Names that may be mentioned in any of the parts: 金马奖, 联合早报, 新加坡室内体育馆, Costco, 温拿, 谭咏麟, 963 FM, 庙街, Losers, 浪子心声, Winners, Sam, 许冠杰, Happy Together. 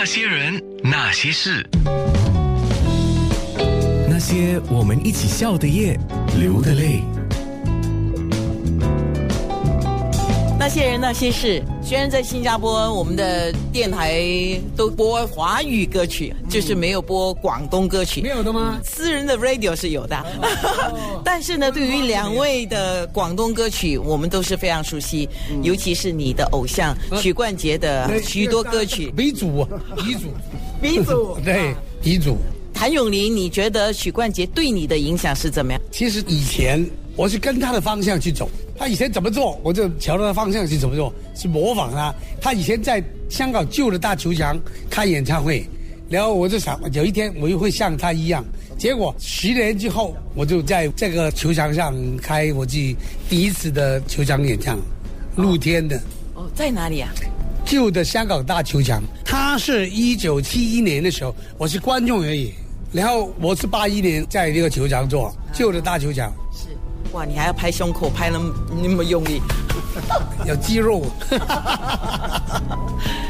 那些人，那些事，那些我们一起笑的夜，流的泪。那些人那些事，虽然在新加坡我们的电台都播华语歌曲，就是没有播广东歌曲。没有的吗？私人的 radio 是有的、但是呢，对于两位的广东歌曲我们都是非常熟悉、尤其是你的偶像许冠杰的许多歌曲。鼻祖对，鼻祖。谭咏麟，你觉得许冠杰对你的影响是怎么样？其实以前我是跟他的方向去走，他以前怎么做我就瞧到他方向是怎么做，是模仿他。他以前在香港旧的大球场开演唱会，然后我就想有一天我又会像他一样，结果10年之后我就在这个球场上开我自己第一次的球场演唱，露天的。哦，在哪里啊？旧的香港大球场。他是1971年的时候，我是观众而已，然后我是81年在这个球场做，旧的大球场。哇，你还要拍胸口拍那么用力，有肌肉。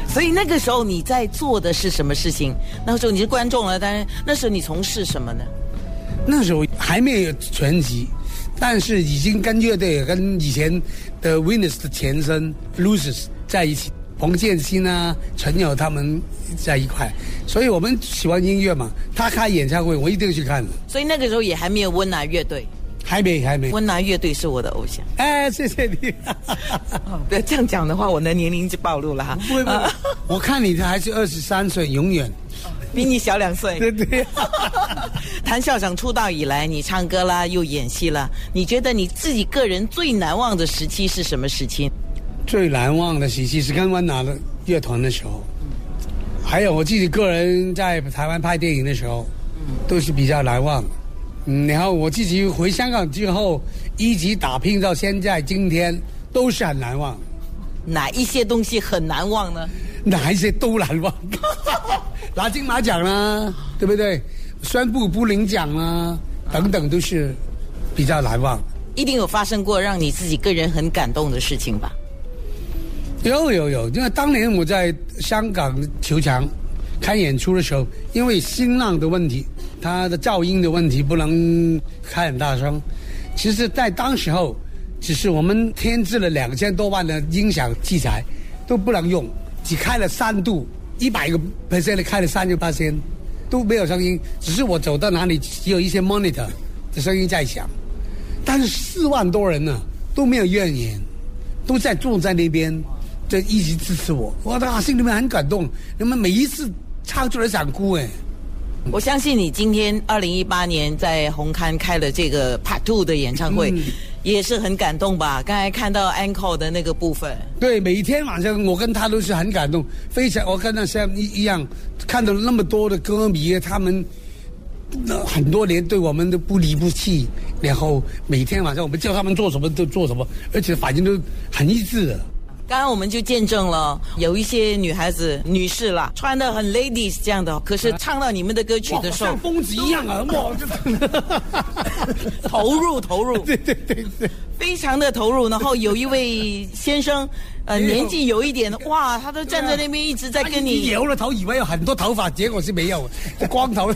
所以那个时候你在做的是什么事情？那时候你是观众了，但是那时候你从事什么呢？那时候还没有全集，但是已经跟乐队跟以前的 Winners 的前身 Losers 在一起，彭建新啊、陈友他们在一块，所以我们喜欢音乐嘛。他开演唱会我一定去看的。所以那个时候也还没有温拿乐队。还没。温拿乐队是我的偶像。哎，谢谢你。不要这样讲的话，我的年龄就暴露了哈。不会，我看你还是23岁，永远。比你小2岁。对。谭校长出道以来，你唱歌啦，又演戏啦，你觉得你自己个人最难忘的时期是什么时期？最难忘的时期是跟温拿的乐团的时候，还有我自己个人在台湾拍电影的时候，都是比较难忘的。然后我自己回香港之后一直打拼到现在今天都是很难忘。哪一些东西很难忘呢？哪一些都难忘。拿金马奖啦，对不对？宣布不领奖啦，等等都是比较难忘。一定有发生过让你自己个人很感动的事情吧？有，因为当年我在香港球场开演出的时候，因为新浪的问题，它的噪音的问题不能开很大声。其实在当时候只是我们添置了2000多万的音响器材都不能用，只开了3度，100%的开了38%都没有声音，只是我走到哪里只有一些 monitor 的声音在响。但是4万多人呢都没有怨言，都在坐在那边就一直支持我，我的心里面很感动，你们每一次唱出来想哭哎。我相信你今天2018年在红磡开了这个 Part 2 的演唱会、也是很感动吧？刚才看到 Encore 的那个部分。对，每天晚上我跟他都是很感动，非常。我跟那 Sam 一样，看到那么多的歌迷，他们很多年对我们都不离不弃，然后每天晚上我们叫他们做什么就做什么，而且反应都很一致的。刚刚我们就见证了有一些女孩子、女士啦，穿得很 ladies 这样的，可是唱到你们的歌曲的时候，像疯子一样啊！哇，就投入，对，非常的投入。然后有一位先生，年纪有一点，哇，他都站在那边一直在跟你摇了头，以为有很多头发，结果是没有，光头。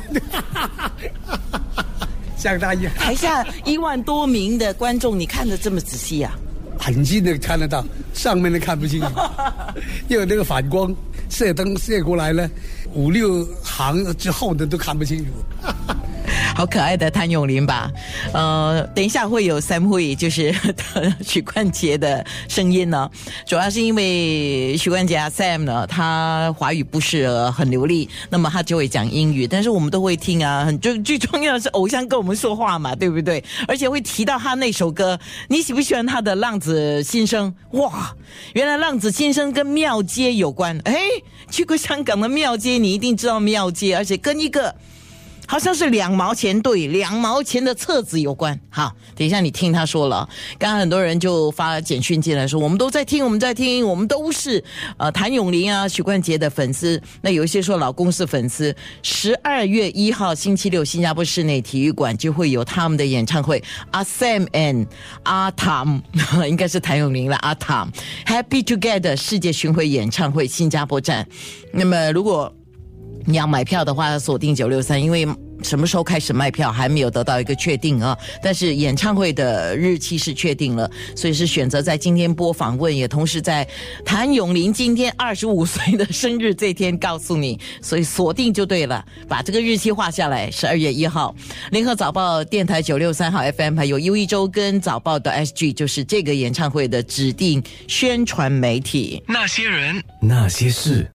像他一样，台下1万多名的观众，你看得这么仔细啊？很近的看得到，上面的看不清楚，因为那个反光射灯射过来呢，5-6行之后的都看不清楚。好可爱的谭咏麟吧？等一下会有Sam Hui，就是许冠杰的声音呢。主要是因为许冠杰Sam 呢，他华语不是很流利，那么他就会讲英语，但是我们都会听啊。最重要的是偶像跟我们说话嘛，对不对？而且会提到他那首歌，你喜不喜欢他的《浪子心声》？哇，原来《浪子心声》跟庙街有关。哎，去过香港的庙街，你一定知道庙街，而且跟一个。好像是2毛钱，对，2毛钱的册子有关。好，等一下你听他说了。刚刚很多人就发简讯进来说，我们都在听，我们都是谭咏麟啊、许冠杰的粉丝。那有一些说老公是粉丝。12月1号星期六，新加坡室内体育馆就会有他们的演唱会。阿 Sam and 阿 Tam 应该是谭咏麟了。阿 Tam Happy Together 世界巡回演唱会新加坡站。那么如果你要买票的话锁定963，因为什么时候开始卖票还没有得到一个确定啊，但是演唱会的日期是确定了，所以是选择在今天播访问，也同时在谭咏麟今天25岁的生日这天告诉你，所以锁定就对了，把这个日期画下来，12月1号。联合早报电台963号 FM 还有优一周跟早报的 SG 就是这个演唱会的指定宣传媒体。那些人，那些事。